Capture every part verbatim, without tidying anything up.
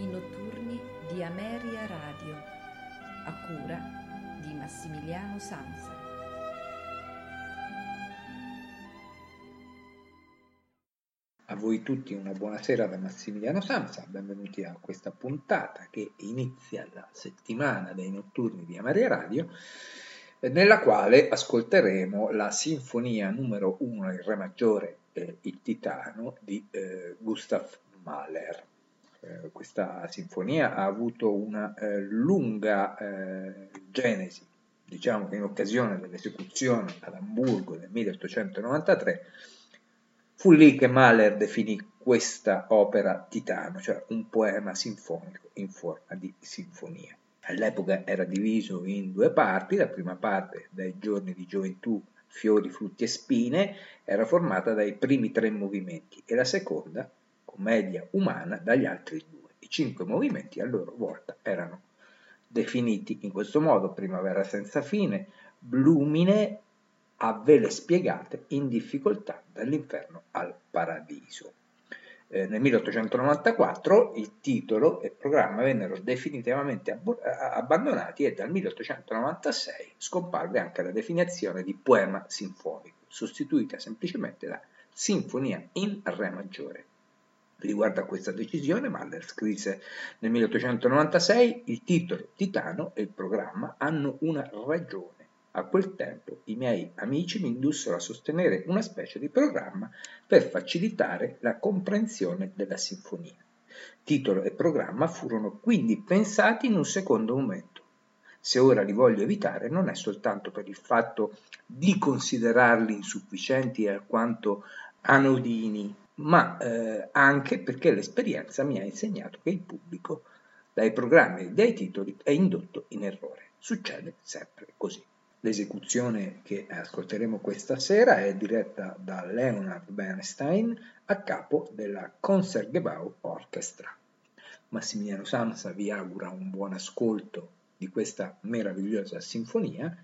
concerti notturni di Ameria Radio, a cura di Massimiliano Sansa. A voi tutti una buonasera da Massimiliano Sansa, benvenuti a questa puntata che inizia la settimana dei notturni di Ameria Radio, nella quale ascolteremo la sinfonia numero uno in re maggiore, eh, il Titano, di eh, Gustav Mahler. Eh, questa sinfonia ha avuto una eh, lunga eh, genesi, diciamo che in occasione dell'esecuzione ad Amburgo del milleottocentonovantatré fu lì che Mahler definì questa opera Titano, cioè un poema sinfonico in forma di sinfonia. All'epoca era diviso in due parti. La prima parte, dai giorni di gioventù, fiori, frutti e spine, era formata dai primi tre movimenti, e la seconda, commedia umana, dagli altri due. I cinque movimenti a loro volta erano definiti in questo modo: primavera senza fine, Blumine, a vele spiegate, in difficoltà dall'inferno al paradiso. Eh, nel milleottocentonovantaquattro il titolo e il programma vennero definitivamente ab- abbandonati e dal milleottocentonovantasei scomparve anche la definizione di poema sinfonico, sostituita semplicemente da sinfonia in re maggiore. Riguardo a questa decisione, Mahler scrisse nel milleottocentonovantasei: il titolo Titano e il programma hanno una ragione. A quel tempo i miei amici mi indussero a sostenere una specie di programma per facilitare la comprensione della sinfonia. Titolo e programma furono quindi pensati in un secondo momento. Se ora li voglio evitare, non è soltanto per il fatto di considerarli insufficienti e alquanto anodini, ma eh, anche perché l'esperienza mi ha insegnato che il pubblico, dai programmi e dai titoli, è indotto in errore. Succede sempre così. L'esecuzione che ascolteremo questa sera è diretta da Leonard Bernstein a capo della Concertgebouw Orchestra. Massimiliano Sansa vi augura un buon ascolto di questa meravigliosa sinfonia,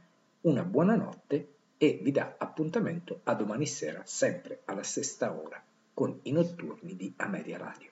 una buona notte e vi dà appuntamento a domani sera, sempre alla stessa ora, con i notturni di Ameria Radio.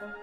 Thank you.